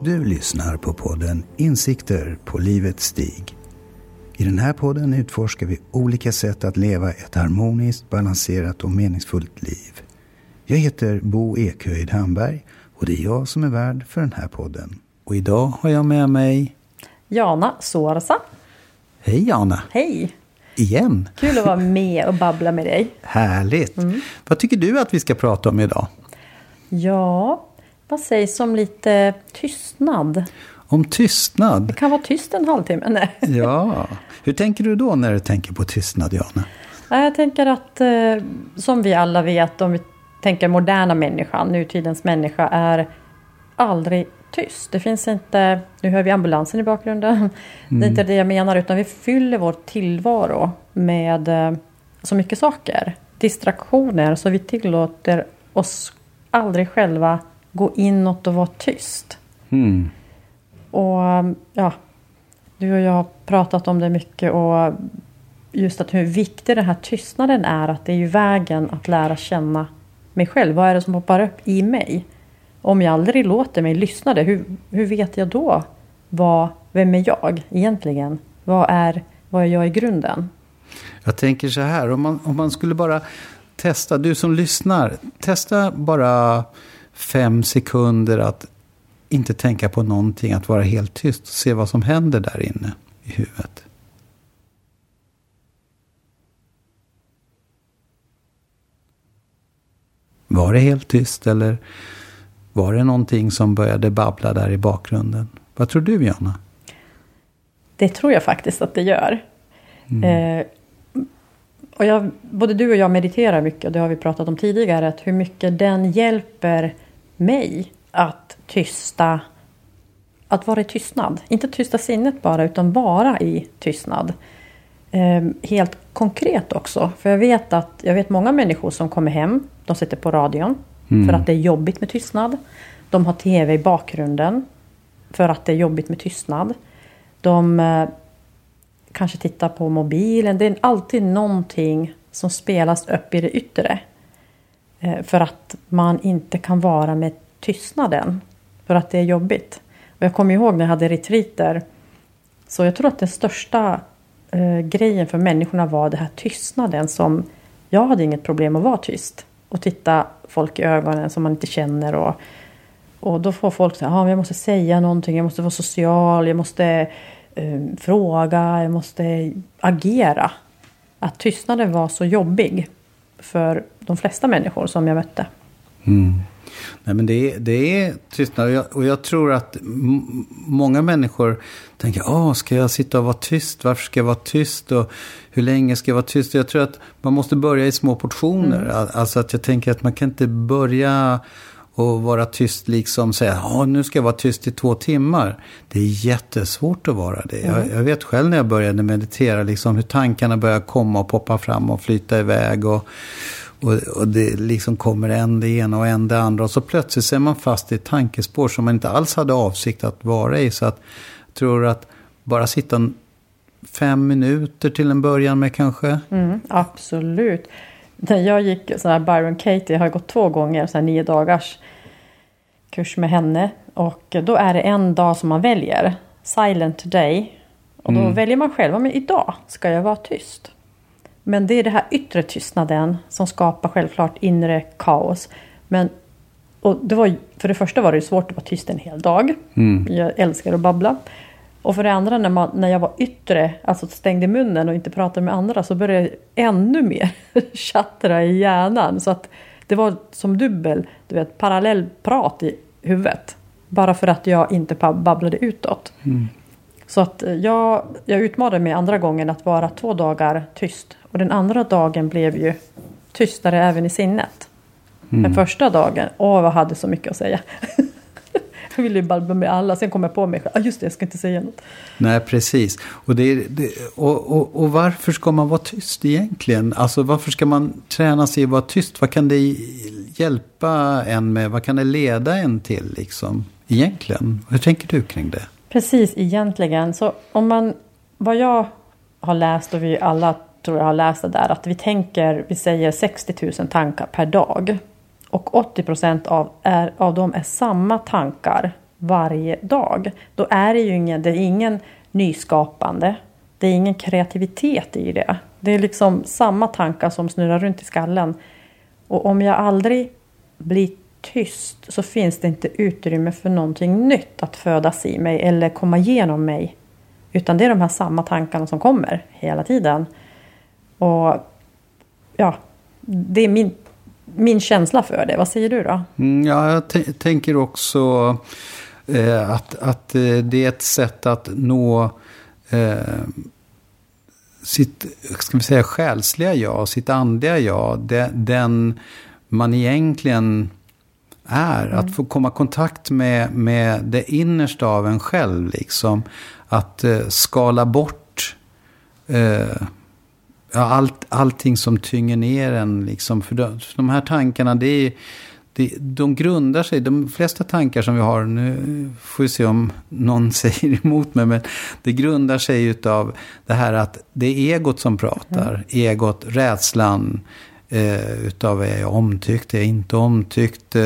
Du lyssnar på podden Insikter på livets stig. I den här podden utforskar vi olika sätt att leva ett harmoniskt, balanserat och meningsfullt liv. Jag heter Bo Ekhöjd-Hanberg och det är jag som är värd för den här podden. Och idag har jag med mig Jana Sorsa. Hej Jana. Hej. Igen. Kul att vara med och babbla med dig. Härligt. Mm. Vad tycker du att vi ska prata om idag? Ja, vad sägs om lite tystnad? Om tystnad? Det kan vara tyst en halvtimme. Nej. Ja. Hur tänker du då när du tänker på tystnad, Jana? Jag tänker att, som vi alla vet, om vi tänker moderna människan, nutidens människa, är aldrig tyst. Det finns inte, nu hör vi ambulansen i bakgrunden, det är inte det jag menar, utan vi fyller vår tillvaro med så mycket saker, distraktioner, så vi tillåter oss aldrig själva gå inåt och vara tyst. Mm. Och ja, du och jag har pratat om det mycket, och just att hur viktig den här tystnaden är, att det är ju vägen att lära känna mig själv. Vad är det som hoppar upp i mig? Om jag aldrig låter mig lyssna det, hur vet jag då vem är jag egentligen? Vad är jag i grunden? Jag tänker så här, om man skulle bara testa, du som lyssnar, testa bara 5 sekunder att inte tänka på någonting, att vara helt tyst och se vad som händer där inne i huvudet. Var det helt tyst eller var det någonting som började babbla där i bakgrunden? Vad tror du, Jana? Det tror jag faktiskt att det gör. Mm. Och både du och jag mediterar mycket, och det har vi pratat om tidigare, att hur mycket den hjälper mig att tysta, att vara i tystnad. Inte tysta sinnet bara, utan vara i tystnad. Helt konkret också. För jag vet många människor som kommer hem, de sitter på radion. Mm. För att det är jobbigt med tystnad. De har tv i bakgrunden. För att det är jobbigt med tystnad. De kanske tittar på mobilen. Det är alltid någonting som spelas upp i det yttre. För att man inte kan vara med tystnaden. För att det är jobbigt. Och jag kommer ihåg när jag hade retreater. Så jag tror att den största grejen för människorna var det här tystnaden. Som jag hade inget problem att vara tyst. Och titta folk i ögonen som man inte känner. Och då får folk säga, jag måste säga någonting. Jag måste vara social. Jag måste fråga. Jag måste agera. Att tystnaden var så jobbig för de flesta människor som jag mötte. Mm. Nej, men det är tystnad. Och jag tror att många människor tänker, ska jag sitta och vara tyst? Varför ska jag vara tyst? Och hur länge ska jag vara tyst? Jag tror att man måste börja i små portioner. Mm. Alltså att jag tänker att man kan inte börja och vara tyst, liksom säga, nu ska jag vara tyst i 2 timmar. Det är jättesvårt att vara det. Mm. Jag vet själv när jag började meditera, liksom hur tankarna börjar komma och poppa fram och flyta iväg, och det liksom kommer en det ena och en det andra, och så plötsligt ser man fast i ett tankespår som man inte alls hade avsikt att vara i. Så att jag tror att bara sitta 5 minuter till en början med kanske. Mm, absolut. När jag gick så här Byron Katie, jag har gått 2 gånger så här 9 dagars kurs med henne, och då är det en dag som man väljer, silent day, och då väljer man själv, men idag ska jag vara tyst. Men det är det här yttre tystnaden som skapar självklart inre kaos. Och det var, för det första var det svårt att vara tyst en hel dag. Mm. Jag älskar att babbla. Och för det andra, när jag var yttre, alltså stängde munnen och inte pratade med andra, så började jag ännu mer chattra i hjärnan. Så att det var som parallell prat i huvudet. Bara för att jag inte babblade utåt. Mm. Så att jag utmanade mig andra gången att vara 2 dagar tyst. Och den andra dagen blev ju tystare även i sinnet. Mm. Den första dagen, jag hade så mycket att säga. Jag ville ju babbla med alla, sen kom jag på mig själv. Just det, jag ska inte säga något. Nej, precis. Och, och varför ska man vara tyst egentligen? Alltså varför ska man träna sig att vara tyst? Vad kan det hjälpa en med? Vad kan det leda en till liksom egentligen? Hur tänker du kring det? Precis, egentligen. Så vad jag har läst, och vi alla tror jag har läst det där, att vi säger 60 000 tankar per dag. och 80% av dem är samma tankar varje dag. Då är det ju ingen nyskapande. Det är ingen kreativitet i det. Det är liksom samma tankar som snurrar runt i skallen. Och om jag aldrig blir tyst så finns det inte utrymme för någonting nytt att födas i mig eller komma igenom mig. Utan det är de här samma tankarna som kommer hela tiden. Och ja, det är min känsla för det. Vad säger du då? Ja, jag tänker också att det är ett sätt att nå sitt, ska vi säga, själsliga jag, sitt andliga jag, den man egentligen är. Mm. Att få komma i kontakt med det innersta av en själv, liksom. Att skala bort allting som tynger ner en, liksom. För de här tankarna, de grundar sig, de flesta tankar som vi har, nu får vi se om någon säger emot mig, men det grundar sig utav det här att det är egot som pratar. Mm. Egot, rädslan utav är jag omtyckt, är jag inte omtyckt,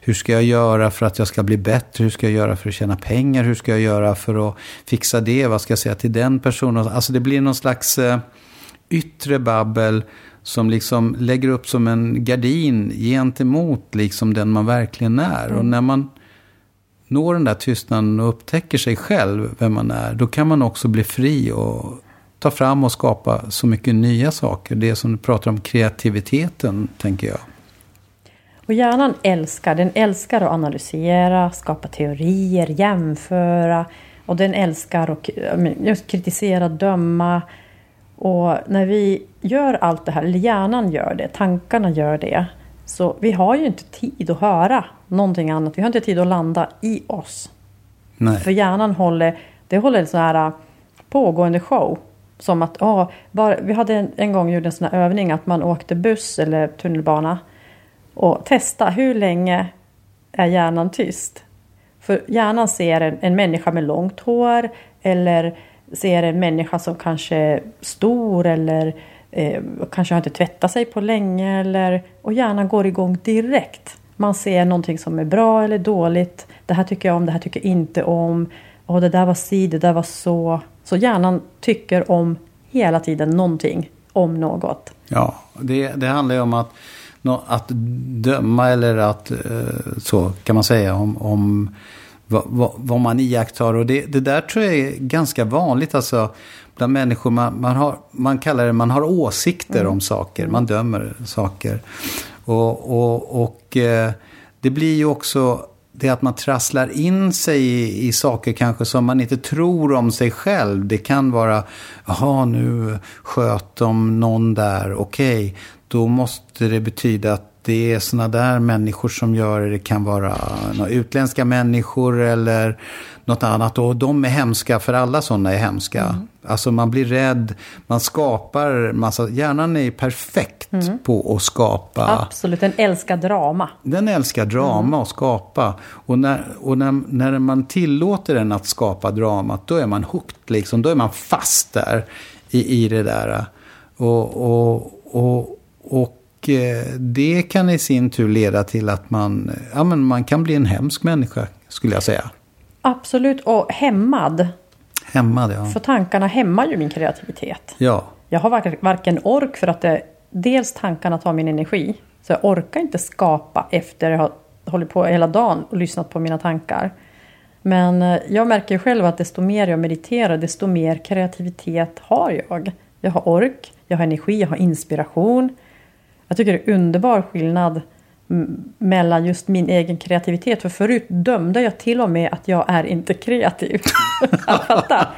hur ska jag göra för att jag ska bli bättre, hur ska jag göra för att tjäna pengar, hur ska jag göra för att fixa det, vad ska jag säga till den personen. Alltså det blir någon slags yttre babbel som liksom lägger upp som en gardin gentemot liksom den man verkligen är. Mm. Och när man når den där tystnaden och upptäcker sig själv, vem man är, då kan man också bli fri och ta fram och skapa så mycket nya saker. Det som du pratar om, kreativiteten, tänker jag. Och hjärnan älskar att analysera, skapa teorier, jämföra. Och den älskar att kritisera, döma. Och när vi gör allt det här, eller hjärnan gör det, tankarna gör det, så vi har ju inte tid att höra någonting annat. Vi har inte tid att landa i oss. Nej. För hjärnan håller så här pågående show. Som att, vi hade en gång gjort en sån här övning att man åkte buss eller tunnelbana och testa hur länge är hjärnan tyst. För hjärnan ser en människa med långt hår, eller ser en människa som kanske är stor, eller kanske har inte tvättat sig på länge. Och hjärnan går igång direkt. Man ser någonting som är bra eller dåligt. Det här tycker jag om, det här tycker jag inte om. Och det där var si, det där var så. Så hjärnan tycker om hela tiden någonting om något. Ja, det handlar ju om att döma, eller att så kan man säga om vad man iakttar. Och det där tror jag är ganska vanligt, alltså, bland människor. Man har åsikter om saker, man dömer saker. Och det blir ju också det att man trasslar in sig i saker kanske som man inte tror om sig själv. Det kan vara, nu sköt de någon där, okej, då måste det betyda att det är såna där människor som gör det. Det kan vara några utländska människor eller något annat. Och de är hemska, för alla sådana är hemska. Mm. Alltså man blir rädd, man skapar massa. Hjärnan är perfekt på att skapa. Absolut, den älskar drama. Den älskar drama och skapa. Och när man tillåter den att skapa dramat, då är man hooked, liksom. Då är man fast där i det där. Och det kan i sin tur leda till att man kan bli en hemsk människa, skulle jag säga. Absolut, och hämmad. Hämmad, ja. För tankarna hämmar ju min kreativitet. Ja. Jag har varken ork, för att dels tankarna tar min energi. Så jag orkar inte skapa efter jag har hållit på hela dagen och lyssnat på mina tankar. Men jag märker ju själv att desto mer jag mediterar, desto mer kreativitet har jag. Jag har ork, jag har energi, jag har inspiration. Jag tycker det är en underbar skillnad mellan just min egen kreativitet. För förut dömde jag till och med att jag är inte kreativ. Fatta,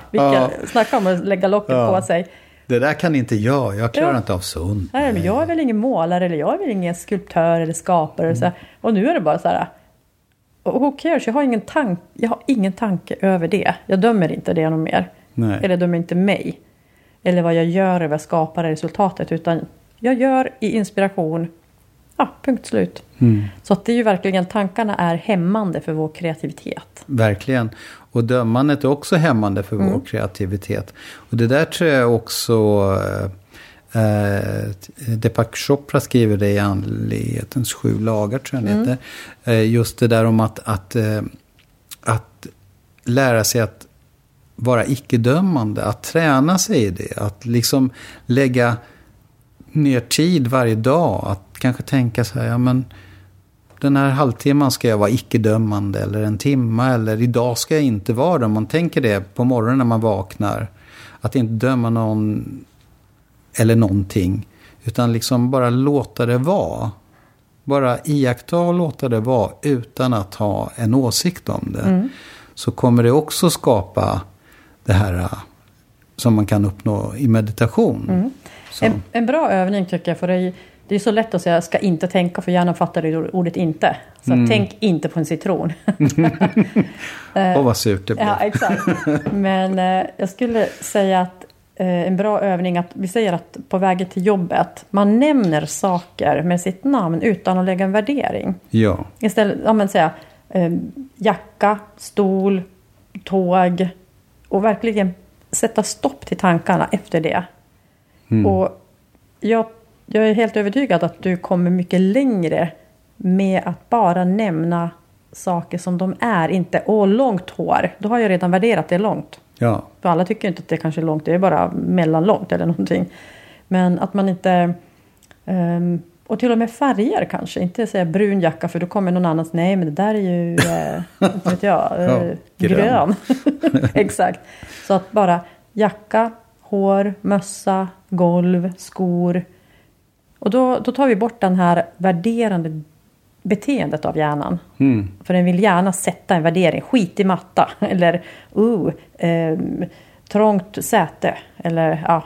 snacka om att lägga locket på sig. Det där kan inte jag, jag klarar inte av sånt. Nej, men jag är väl ingen målare, eller jag är väl ingen skulptör eller skapare. Och, så här. Och nu är det bara så här, who cares? Jag har ingen tanke över det. Jag dömer inte det någon mer. Nej. Eller dömer inte mig. Eller vad jag gör eller vad jag skapar resultatet, utan jag gör i inspiration. Ja, punkt slut. Mm. Så att det är ju verkligen, tankarna är hämmande för vår kreativitet. Verkligen. Och dömandet är också hämmande för vår kreativitet. Och det där tror jag också Deepak Chopra skriver det i Andlighetens 7 lagar, tror jag det heter. Just det där om att lära sig att vara icke-dömande, att träna sig i det, att liksom lägga ner tid varje dag, att kanske tänka så här, ja men den här halvtimman ska jag vara icke-dömande, eller en timma, eller idag ska jag inte vara det. Man tänker det på morgonen när man vaknar, att inte döma någon eller någonting, utan liksom bara låta det vara. Bara iaktta och låta det vara utan att ha en åsikt om det. Så kommer det också skapa det här som man kan uppnå i meditation. En bra övning tycker jag, för det är så lätt att säga ska inte tänka, för hjärnan fattar det ordet inte. Så tänk inte på en citron. Och vad surt det blir. Ja, exakt. Men jag skulle säga att en bra övning, att vi säger att på vägen till jobbet man nämner saker med sitt namn utan att lägga en värdering. Ja. Istället, ja men säga jacka, stol, tåg, och verkligen sätta stopp till tankarna efter det. Och jag är helt övertygad att du kommer mycket längre med att bara nämna saker som de är, inte åh långt hår, då har jag redan värderat det långt. Ja. För alla tycker inte att det kanske är långt, det är bara mellanlångt eller någonting. Men att man inte, och till och med färger kanske, inte säga brun jacka för då kommer någon annans, nej men det där är ju, inte vet jag, grön. Exakt, så att bara jacka, hår, mössa, golv, skor. Och då tar vi bort den här värderande beteendet av hjärnan. För den vill gärna sätta en värdering. Skit i matta. Eller trångt säte. Eller ja,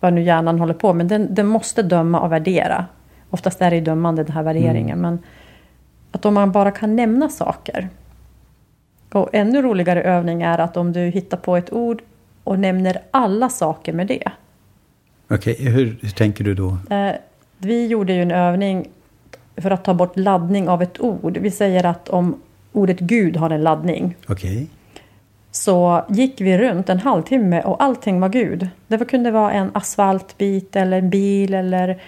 vad nu hjärnan håller på. Men den måste döma och värdera. Oftast är det dömande den här värderingen. Men att om man bara kan nämna saker. Och ännu roligare övning är att om du hittar på ett ord och nämner alla saker med det. Okej, hur tänker du då? Vi gjorde ju en övning för att ta bort laddning av ett ord. Vi säger att om ordet Gud har en laddning. Okej. Så gick vi runt en halvtimme och allting var Gud. Det kunde vara en asfaltbit eller en bil eller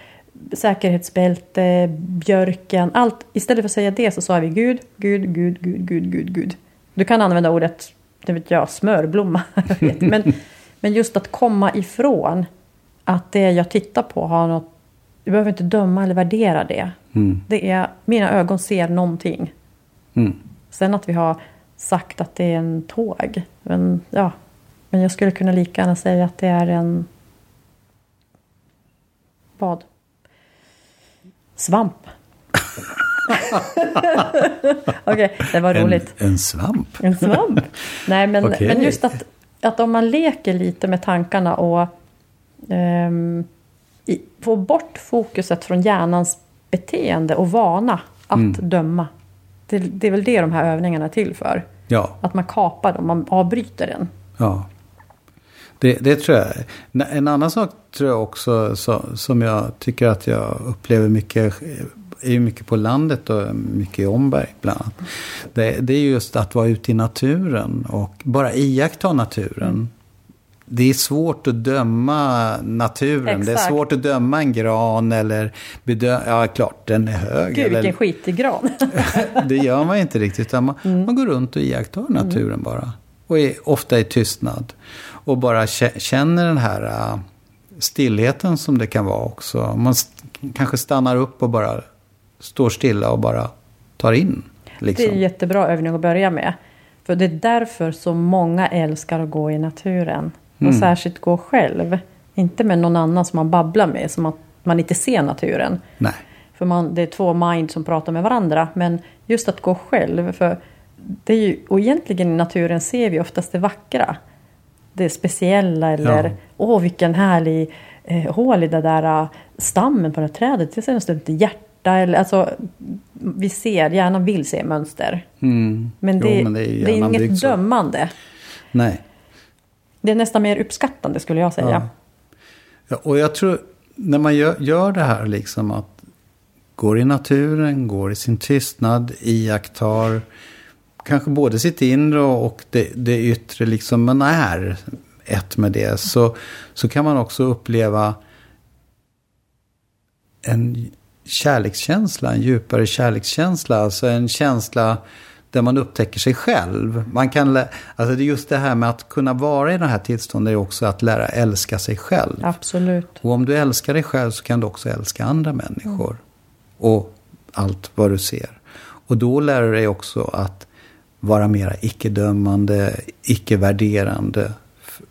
säkerhetsbälte, björken. Allt. Istället för att säga det så sa vi Gud, Gud, Gud, Gud, Gud, Gud, Gud. Du kan använda ordet, det vet jag, smörblomma. Men just att komma ifrån att det jag tittar på har något. Du behöver inte döma eller värdera det. Det är, mina ögon ser någonting. Sen att vi har sagt att det är en tåg. Men jag skulle kunna lika gärna säga att det är en vad? Svamp. Okej, det var roligt. En svamp? Nej, men, okay. Men just att om man leker lite med tankarna och få bort fokuset från hjärnans beteende och vana att döma. Det är väl det de här övningarna är till för. Ja. Att man kapar dem, man avbryter den. Ja, det tror jag. En annan sak tror jag också som jag tycker att jag upplever mycket, är ju mycket på landet och mycket i Omberg bland annat. Det är just att vara ute i naturen och bara iaktta naturen. Det är svårt att döma naturen. Exakt. Det är svårt att döma en gran eller ja, klart den är hög. Gud, vilken skitig gran. Det gör man inte riktigt. Utan man går runt och iakttar naturen bara. Och ofta i tystnad. Och bara känner den här stillheten som det kan vara också. Man kanske stannar upp och bara står stilla och bara tar in. Liksom. Det är en jättebra övning att börja med. För det är därför så många älskar att gå i naturen. Och särskilt gå själv. Inte med någon annan som man babblar med. Som att man inte ser naturen. Nej. För det är två mind som pratar med varandra. Men just att gå själv. För det är ju, och egentligen i naturen ser vi oftast det vackra. Det speciella. Eller vilken härlig hål i det där stammen på det här trädet. Det ser nästan ett hjärta. Eller, alltså, vi ser, gärna vill se mönster. Men det är inget dömande. Nej. Det är nästan mer uppskattande skulle jag säga. Ja, och jag tror när man gör det här liksom att går i naturen, går i sin tystnad, iakttar kanske både sitt inre och det yttre liksom man är ett med det, så kan man också uppleva en kärlekskänsla, en djupare kärlekskänsla, alltså en känsla där man upptäcker sig själv. Man kan alltså det är just det här med att kunna vara i den här tillståndet är också att lära älska sig själv. Absolut. Och om du älskar dig själv så kan du också älska andra människor och allt vad du ser. Och då lär du dig också att vara mer icke-dömande, icke-värderande,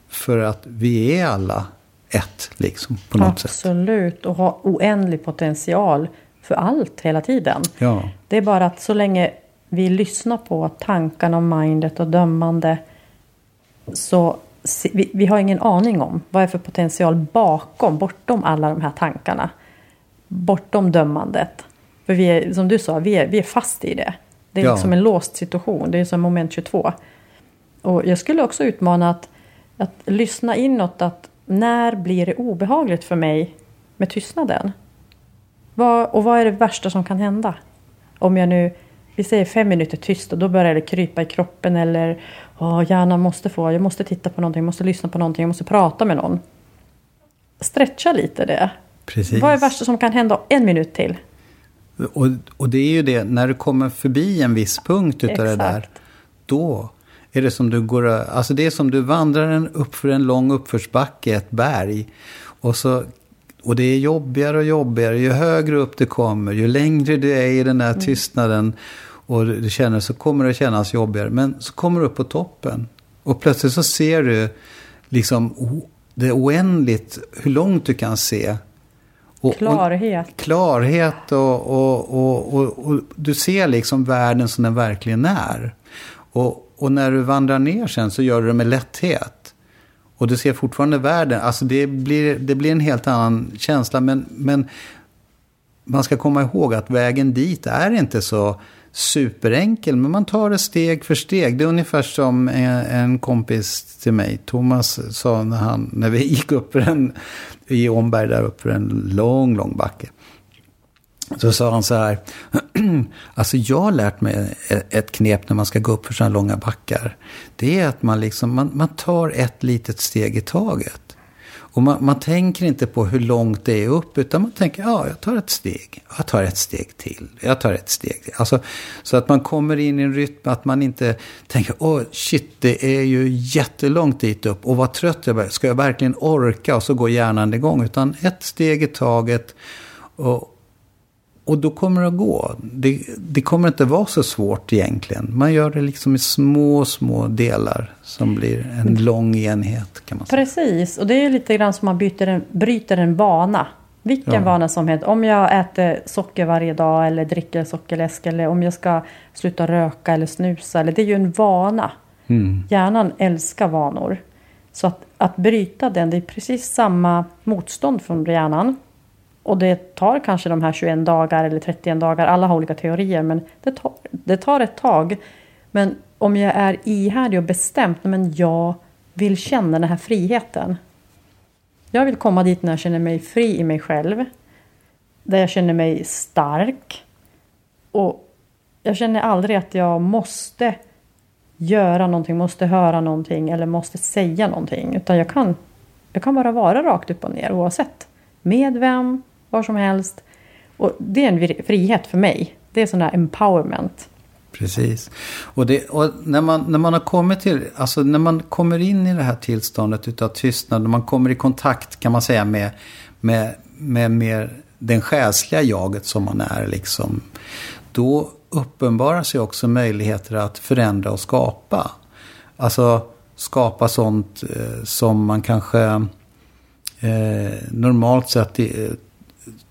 för att vi är alla ett liksom på något sätt. Absolut, och ha oändlig potential för allt hela tiden. Ja. Det är bara att så länge vi lyssnar på tankarna om mindet och dömande, så vi har ingen aning om vad är för potential bortom alla de här tankarna. Bortom dömandet. För vi är, som du sa, vi är fast i det. Det är liksom en låst situation. Det är som moment 22. Och jag skulle också utmana att lyssna inåt. Att när blir det obehagligt för mig med tystnaden? Vad är det värsta som kan hända? Om jag nu, vi säger 5 minuter tyst, och då börjar det krypa i kroppen. Eller hjärnan jag måste titta på någonting. Jag måste lyssna på någonting. Jag måste prata med någon. Stretcha lite det. Precis. Vad är det värsta som kan hända 1 minut till? Och det är ju det, när du kommer förbi en viss punkt utav det där, då är det som du går, alltså det är som du vandrar uppför en lång uppförsbacke, ett berg, och det är jobbigare och jobbigare, ju högre upp du kommer, ju längre du är i den där tystnaden, och du känner, så kommer det kännas jobbigare, men så kommer du upp på toppen och plötsligt så ser du liksom det oändligt, hur långt du kan se. Klarhet och du ser liksom världen som den verkligen är. Och när du vandrar ner sen så gör du det med lätthet. Och du ser fortfarande världen. Alltså det blir en helt annan känsla. Men man ska komma ihåg att vägen dit är inte så superenkel. Men man tar det steg för steg. Det är ungefär som en kompis till mig, Thomas, sa när vi gick upp för i Omberg där uppe, en lång, lång backe. Så sa han så här, alltså jag har lärt mig ett knep när man ska gå upp för sådana långa backar. Det är att man liksom, man tar ett litet steg i taget. Och man tänker inte på hur långt det är upp, utan man tänker, jag tar ett steg. Jag tar ett steg till. Jag tar ett steg till. Alltså, så att man kommer in i en rytm, att man inte tänker, det är ju jättelångt dit upp. Och vad trött jag blir. Ska jag verkligen orka? Och så går hjärnan igång. Utan ett steg i taget. Och då kommer det att gå. Det kommer inte vara så svårt egentligen. Man gör det liksom i små delar som blir en lång enhet, kan man säga. Precis, och det är lite grann som man bryter en vana. Vilken vana som helst. Om jag äter socker varje dag eller dricker sockerläsk, eller om jag ska sluta röka eller snusa. Eller, det är ju en vana. Mm. Hjärnan älskar vanor. Så att bryta den, det är precis samma motstånd från hjärnan. Och det tar kanske de här 21 dagar eller 31 dagar. Alla har olika teorier, men det tar ett tag. Men om jag är ihärdig och bestämt, men jag vill känna den här friheten. Jag vill komma dit när jag känner mig fri i mig själv. Där jag känner mig stark. Och jag känner aldrig att jag måste göra någonting, måste höra någonting eller måste säga någonting. Utan jag kan bara vara rakt upp och ner oavsett. Med vem, var som helst. Och det är en frihet för mig. Det är sån där empowerment. Precis. Och när man har kommit till, alltså när man kommer in i det här tillståndet utav tystnad, när man kommer i kontakt, kan man säga, med mer den själsliga jaget som man är liksom, då uppenbarar sig också möjligheter att förändra och skapa. Alltså skapa sånt som man kanske normalt sett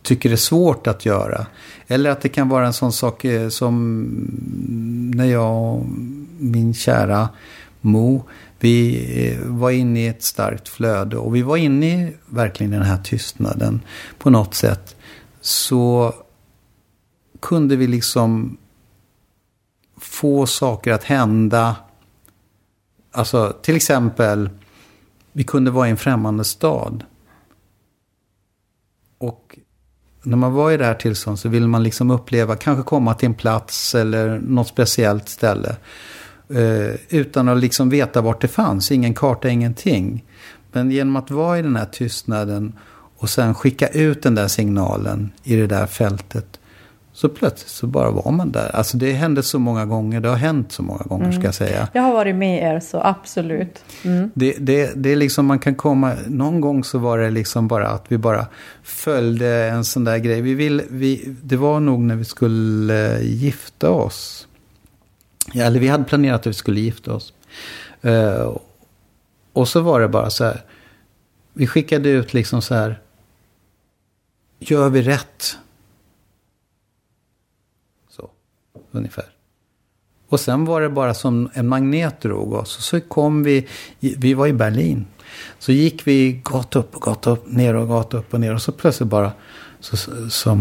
tycker det är svårt att göra. Eller att det kan vara en sån sak som när jag och min kära Mo, vi var inne i ett starkt flöde, och vi var inne i verkligen den här tystnaden på något sätt, så kunde vi liksom få saker att hända. Alltså till exempel, vi kunde vara i en främmande stad. Och när man var i det här tillståndet så ville man liksom uppleva, kanske komma till en plats eller något speciellt ställe. utan att liksom veta vart det fanns. Ingen karta, ingenting. Men genom att vara i den här tystnaden och sen skicka ut den där signalen i det där fältet, så plötsligt så bara var man där. Alltså det hände så många gånger. Det har hänt så många gånger, ska jag säga. Jag har varit med er, så absolut. Mm. Det är liksom, man kan komma... Någon gång så var det liksom bara att vi bara följde en sån där grej. Det var nog när vi skulle gifta oss. Ja, eller vi hade planerat att vi skulle gifta oss. Och så var det bara så här. Vi skickade ut liksom så här. Gör vi rätt? Ungefär. Och sen var det bara som en magnet drog oss. Och så kom vi var i Berlin. Så gick vi gata upp och ner. Och så plötsligt bara, så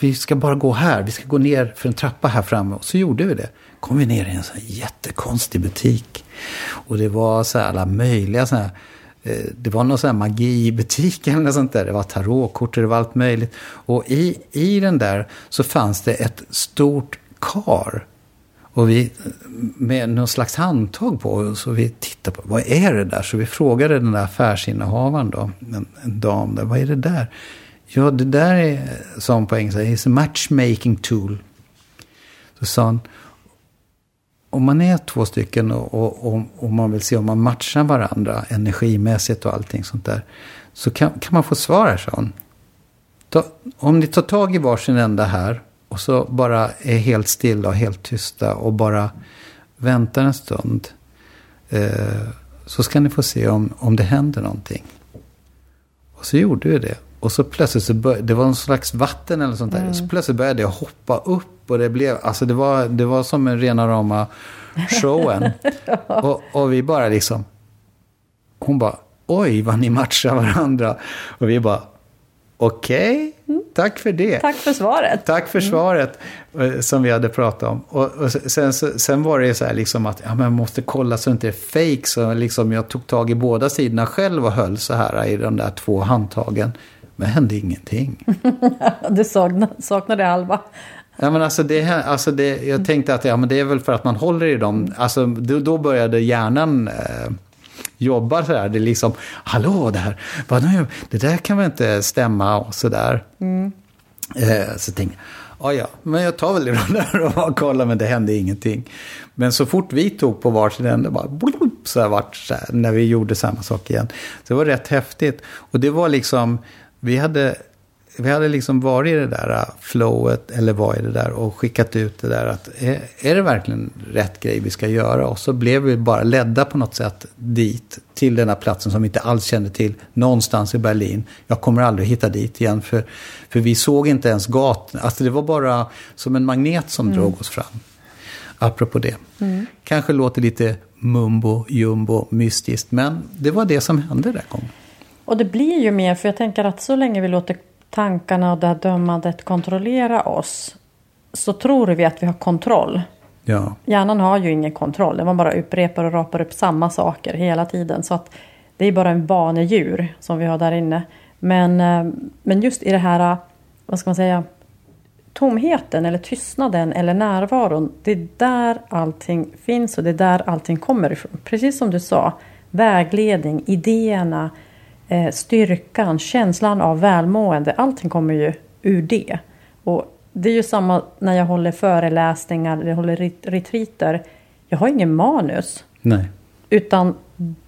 vi ska bara gå här. Vi ska gå ner för en trappa här framme. Och så gjorde vi det. Kom vi ner i en så här jättekonstig butik. Och det var så här alla möjliga så här. Det var någon sån här magi i butiken eller sånt där. Det var tarotkort, det var allt möjligt. Och i den där så fanns det ett stort kar och vi med någon slags handtag på oss, så vi tittade på, vad är det där? Så vi frågade den där affärsinnehavaren då, en dam där, vad är det där? Ja, det där är, sa hon på engelska, it's a matchmaking tool. Så sa hon, om man är två stycken och man vill se om man matchar varandra energimässigt och allting sånt där, så kan man få svar här, sa hon. Om ni tar tag i varsin ända här och så bara är helt stilla och helt tysta och bara väntar en stund, så ska ni få se om det händer någonting. Och så gjorde vi det. Och så plötsligt så det var en slags vatten eller sånt där. Och så plötsligt började jag hoppa upp och det blev, alltså det var som en rena rama showen. och vi bara liksom, hon bara, oj vad ni matchar varandra. Och vi bara, okej, tack för det. Tack för svaret. Tack för svaret som vi hade pratat om. Och sen var det så här liksom att man måste kolla så inte är fake. Så liksom jag tog tag i båda sidorna själv och höll så här i de där två handtagen. Men hände ingenting. Du saknade halva. Ja, men alltså det, jag tänkte att men det är väl för att man håller i dem. Alltså, då började hjärnan... jobbar så där, det är liksom hallå där, det där kan väl inte stämma och så där. Så tänkte jag, ja, men jag tar väl det där och kollar, men det hände ingenting. Men så fort vi tog på varsin ände bara blup, så här vart så här, när vi gjorde samma sak igen. Så det var rätt häftigt och det var liksom vi hade liksom varit i det där flowet eller var i det där och skickat ut det där att är det verkligen rätt grej vi ska göra? Och så blev vi bara ledda på något sätt dit, till den här platsen som vi inte alls kände till, någonstans i Berlin. Jag kommer aldrig hitta dit igen för vi såg inte ens gatan. Alltså det var bara som en magnet som drog oss fram. Apropå det. Kanske låter lite mumbo, jumbo, mystiskt, men det var det som hände där gången. Och det blir ju mer, för jag tänker att så länge vi låter tankarna och det här dömandet kontrollera oss, så tror vi att vi har kontroll. Ja. Hjärnan har ju ingen kontroll. Man bara upprepar och rapar upp samma saker hela tiden. Så att det är bara en vanedjur som vi har där inne. Men just i det här, vad ska man säga, tomheten eller tystnaden eller närvaron. Det är där allting finns och det är där allting kommer ifrån. Precis som du sa, vägledning, idéerna, styrkan, känslan av välmående, allting kommer ju ur det. Och det är ju samma när jag håller föreläsningar, jag håller retreater. Jag har ingen manus. Nej. Utan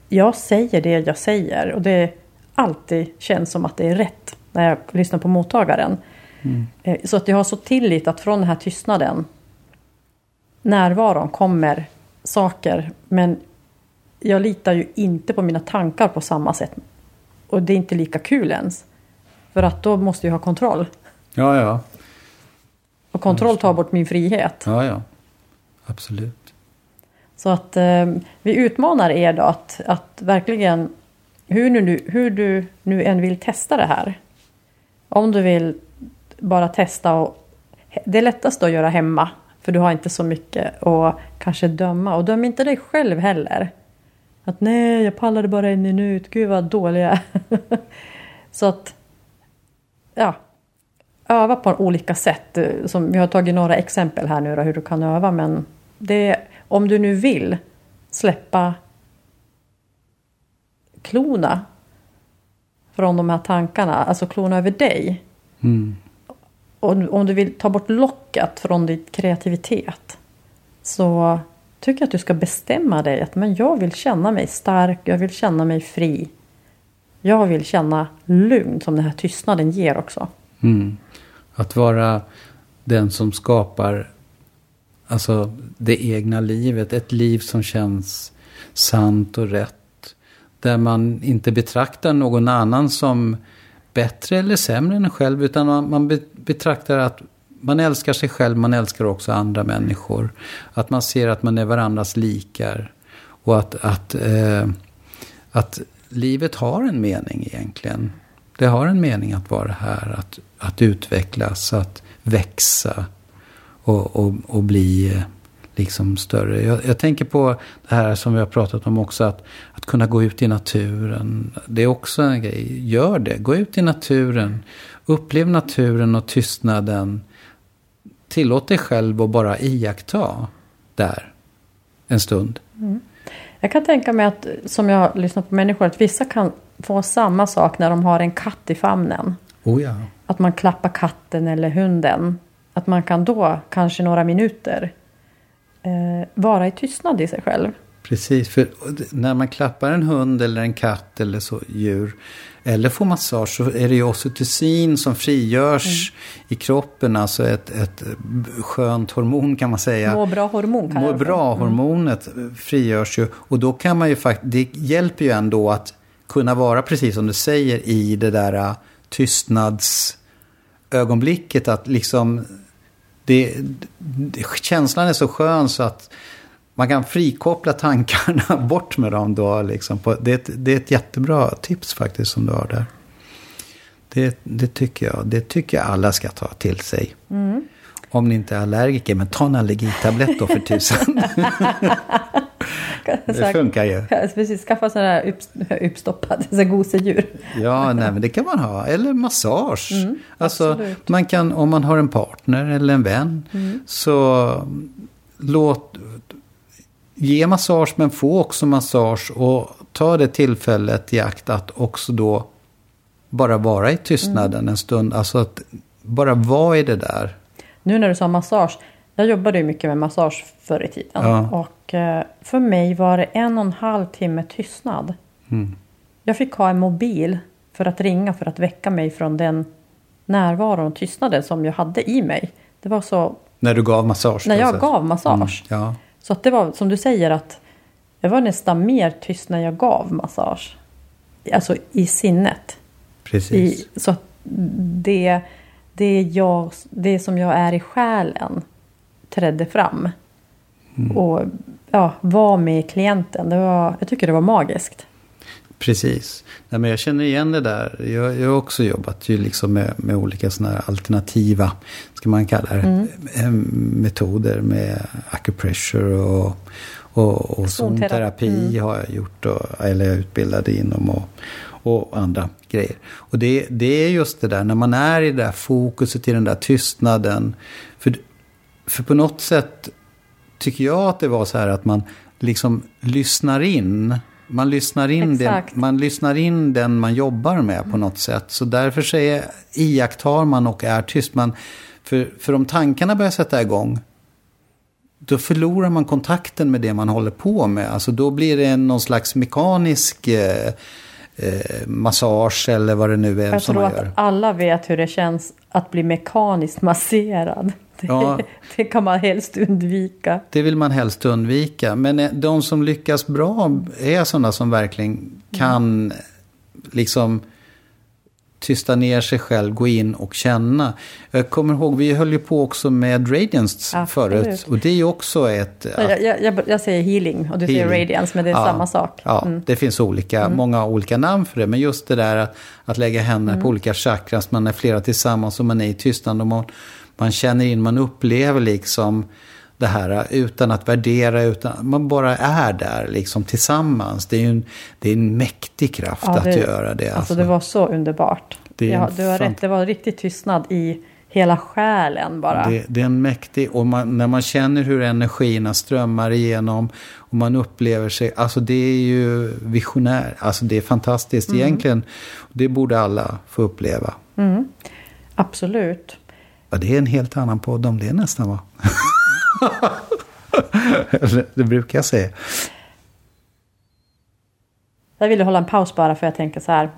jag säger det jag säger. Och det alltid känns som att det är rätt när jag lyssnar på mottagaren. Så att jag har så tillit att från den här tystnaden, närvaron, kommer saker. Men jag litar ju inte på mina tankar på samma sätt. Och det är inte lika kul ens. För att då måste jag ha kontroll. Ja, ja. Och kontroll tar bort min frihet. Ja, ja. Absolut. Så att vi utmanar er då att verkligen, hur du nu än vill testa det här. Om du vill bara testa. Det är lättast att göra hemma. För du har inte så mycket att kanske döma. Och döm inte dig själv heller. Att nej, jag pallade bara en minut. Gud vad dålig jag är. Så att, ja. Öva på olika sätt. Som vi har tagit några exempel här nu då, hur du kan öva. Men det, om du nu vill släppa klona från de här tankarna, alltså klona över dig. Mm. Om du vill ta bort locket från din kreativitet, så tycker jag att du ska bestämma dig att men jag vill känna mig stark, jag vill känna mig fri. Jag vill känna lugn som den här tystnaden ger också. Mm. Att vara den som skapar alltså det egna livet, ett liv som känns sant och rätt. Där man inte betraktar någon annan som bättre eller sämre än själv, utan man betraktar att man älskar sig själv, man älskar också andra människor. Att man ser att man är varandras likar och att livet har en mening egentligen. Det har en mening att vara här, att utvecklas, att växa och bli liksom större. Jag tänker på det här som vi har pratat om också, att kunna gå ut i naturen. Det är också en grej. Gör det. Gå ut i naturen. Upplev naturen och tystnaden. Tillåt dig själv att bara iaktta där en stund. Mm. Jag kan tänka mig att, som jag har lyssnat på människor, att vissa kan få samma sak när de har en katt i famnen. Oh ja. Att man klappar katten eller hunden. Att man kan då, kanske några minuter, vara i tystnad i sig själv. Precis, för när man klappar en hund eller en katt eller så djur, eller får massage, så är det ju oxytocin som frigörs i kroppen, alltså ett skönt hormon kan man säga. Må bra hormon. Må bra hormonet frigörs ju, och då kan man ju faktiskt, det hjälper ju ändå att kunna vara, precis som du säger, i det där tystnadsögonblicket, att liksom det känslan är så skön så att man kan frikoppla tankarna bort med dem då. Liksom. Det är ett jättebra tips faktiskt som du har där. Det tycker jag alla ska ta till sig. Mm. Om ni inte är allergiker, men ta en allergitablett då för 1000. Det funkar ju. Precis, skaffa sådana här uppstoppade gosedjur. Ja, nej, men det kan man ha. Eller massage. Mm, alltså, man kan, om man har en partner eller en vän, så ge massage, men få också massage, och ta det tillfället i akt att också då bara vara i tystnaden en stund. Alltså att bara vara i det där. Nu när du sa massage, jag jobbade ju mycket med massage förr i tiden. Ja. Och för mig var det 1,5 timme tystnad. Mm. Jag fick ha en mobil för att ringa, för att väcka mig från den närvaron och tystnaden som jag hade i mig. Det var så. När du gav massage? När jag gav massage. Mm. Ja. Så att det var, som du säger, att jag var nästan mer tyst när jag gav massage. Alltså i sinnet. Precis. Så att det som jag är i själen trädde fram. Mm. Och ja, var med klienten. Jag tycker det var magiskt. Precis. Nej, men jag känner igen det där. Jag har också jobbat ju liksom med olika såna här alternativa, ska man kalla det, metoder med acupressure och zonterapi har jag gjort, eller jag utbildade inom och andra grejer. Och det är just det där, när man är i det där fokuset, i den där tystnaden. För på något sätt tycker jag att det var så här att man liksom lyssnar in den man jobbar med på något sätt. Så därför säger, iakttar man och är tyst. För om tankarna börjar sätta igång, då förlorar man kontakten med det man håller på med. Alltså då blir det någon slags mekanisk massage eller vad det nu är som man gör. Jag tror att alla vet hur det känns att bli mekaniskt masserad. Det kan man helst undvika. Det vill man helst undvika. Men de som lyckas bra är sådana som verkligen kan liksom tysta ner sig själv, gå in och känna. Jag kommer ihåg, vi höll ju på också med Radiance förut. Och det är ju också ett... Jag säger healing och du healing. Säger Radiance, men det är samma sak. Ja, det finns många olika namn för det. Men just det där att lägga händerna på olika chakras, man är flera tillsammans och man är i tystnad och man känner in, man upplever liksom det här utan att värdera, utan man bara är där liksom tillsammans. Det är en mäktig kraft att göra det. Alltså det var så underbart. Du har rätt, det var riktigt tystnad i hela själen bara. Det är en mäktig, och när man känner hur energierna strömmar igenom och man upplever sig, alltså det är ju visionär, alltså det är fantastiskt egentligen. Det borde alla få uppleva. Mm. Absolut. Ja, det är en helt annan podd om det nästan, va? Det brukar jag säga. Jag ville hålla en paus bara för jag tänker så här.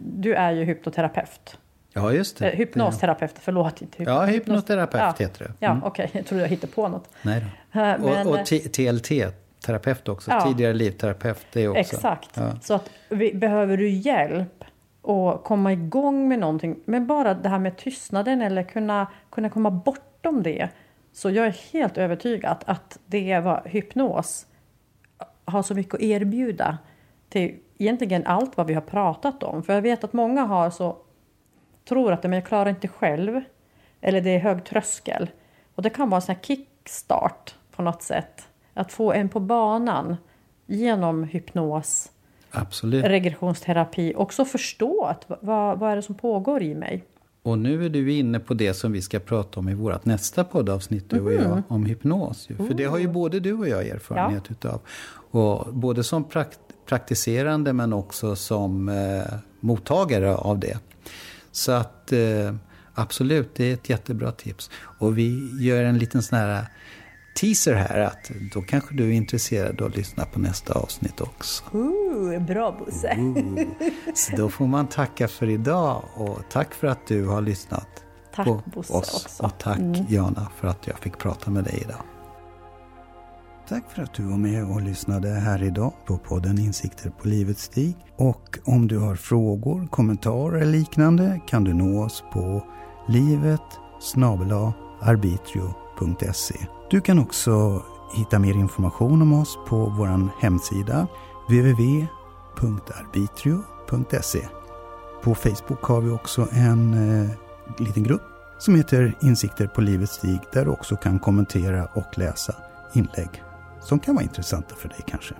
Du är ju hypnoterapeut. Ja, just det. Hypnosterapeut, förlåt. Inte hypnoterapeut. Ja, hypnoterapeut heter det. Ja, okej. Jag tror jag hittar på något. Nej då. Och TLT-terapeut också. Ja. Tidigare livterapeut det också. Exakt. Ja. Så att behöver du hjälp och komma igång med någonting. Men bara det här med tystnaden eller kunna komma bortom det. Så jag är helt övertygad att det var hypnos har så mycket att erbjuda till egentligen allt vad vi har pratat om. För jag vet att många tror att men jag klarar inte själv. Eller det är hög tröskel. Och det kan vara en sån här kickstart på något sätt. Att få en på banan genom hypnos. Absolut. Regressionsterapi. Också förstå att vad är det som pågår i mig. Och nu är du inne på det som vi ska prata om i vårt nästa poddavsnitt, du och jag, om hypnos. För det har ju både du och jag erfarenhet utav. Och både som praktiserande men också som mottagare av det. Så att absolut, det är ett jättebra tips. Och vi gör en liten sån här teaser här att då kanske du är intresserad av att lyssna på nästa avsnitt också. Bra Bosse. Så då får man tacka för idag och tack för att du har lyssnat på Bosse oss. Också. Och tack Jana för att jag fick prata med dig idag. Tack för att du var med och lyssnade här idag på podden Insikter på livets stig. Och om du har frågor, kommentarer eller liknande kan du nå oss på livet@arbitrio.se. Du kan också hitta mer information om oss på vår hemsida www.arbitrio.se. På Facebook har vi också en liten grupp som heter Insikter på livets stig där du också kan kommentera och läsa inlägg som kan vara intressanta för dig kanske.